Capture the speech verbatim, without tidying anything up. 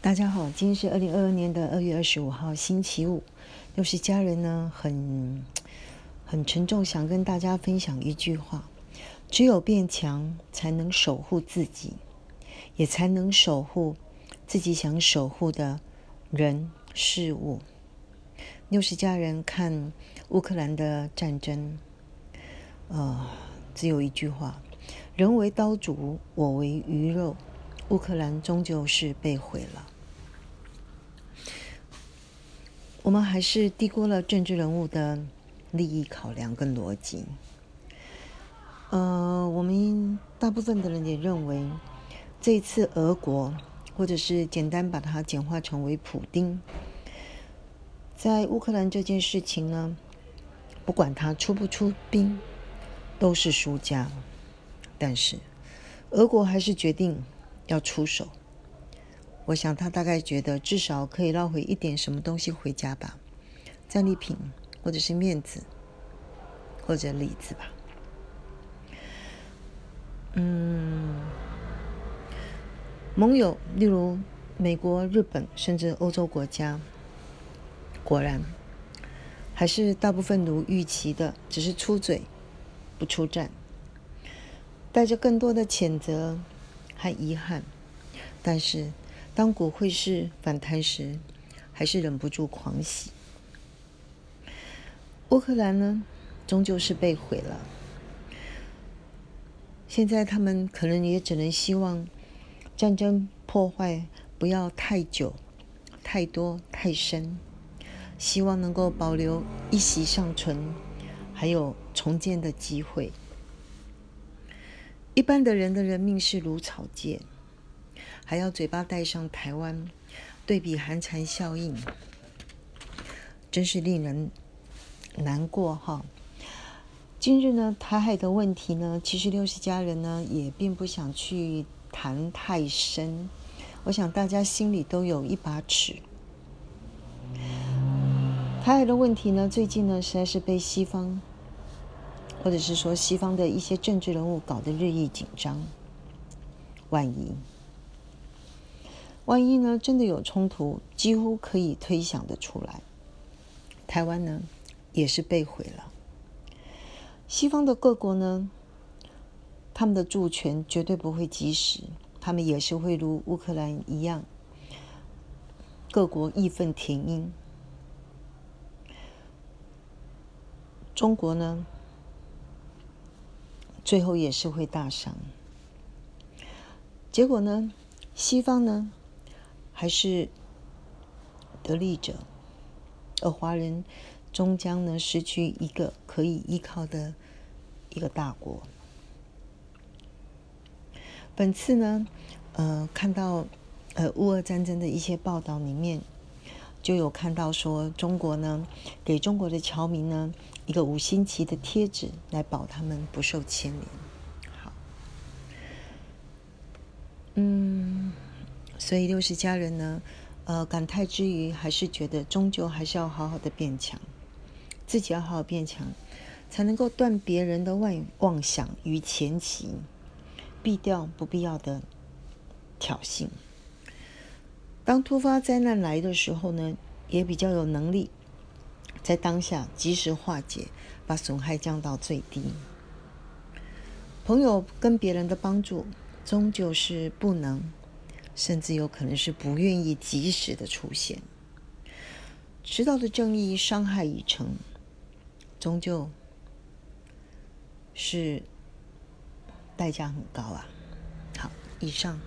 大家好，今天是二零二二年的二月二十五号，星期五。又是家人呢，很很沉重，想跟大家分享一句话：只有变强，才能守护自己，也才能守护自己想守护的人事物。又是家人看乌克兰的战争，呃，只有一句话。人为刀俎，我为鱼肉。乌克兰终究是被毁了。我们还是低估了政治人物的利益考量跟逻辑。呃，我们大部分的人也认为，这一次俄国，或者是简单把它简化成为普丁，在乌克兰这件事情呢，不管他出不出兵，都是输家。但是俄国还是决定要出手，我想他大概觉得至少可以捞回一点什么东西回家吧，战利品或者是面子或者里子吧。嗯，盟友例如美国、日本甚至欧洲国家，果然还是大部分如预期的，只是出嘴不出战，带着更多的谴责和遗憾。但是当国会是反弹时，还是忍不住狂喜。乌克兰呢，终究是被毁了。现在他们可能也只能希望战争破坏不要太久、太多、太深，希望能够保留一息尚存，还有重建的机会。一般的人的人命是如草芥，还要嘴巴带上台湾，对比寒蝉效应，真是令人难过哈。今日呢，台海的问题呢，其实六十家人呢也并不想去谈太深，我想大家心里都有一把尺。台海的问题呢，最近呢实在是被西方，或者是说西方的一些政治人物搞得日益紧张。万一万一呢真的有冲突，几乎可以推想得出来，台湾呢也是被毁了。西方的各国呢，他们的助拳绝对不会及时，他们也是会如乌克兰一样，各国义愤填膺。中国呢最后也是会大伤。结果呢，西方呢还是得利者，而华人终将呢失去一个可以依靠的一个大国。本次呢，呃，看到呃乌俄战争的一些报道里面，就有看到说中国呢给中国的侨民呢一个五星旗的贴纸来保他们不受牵连。好，嗯，所以六十家人呢呃感慨之余，还是觉得终究还是要好好的变强，自己要好好变强，才能够断别人的妄想于前期，避掉不必要的挑衅。当突发灾难来的时候呢，也比较有能力在当下及时化解，把损害降到最低。朋友跟别人的帮助，终究是不能，甚至有可能是不愿意及时的出现。迟到的正义，伤害已成，终究是代价很高啊。好，以上。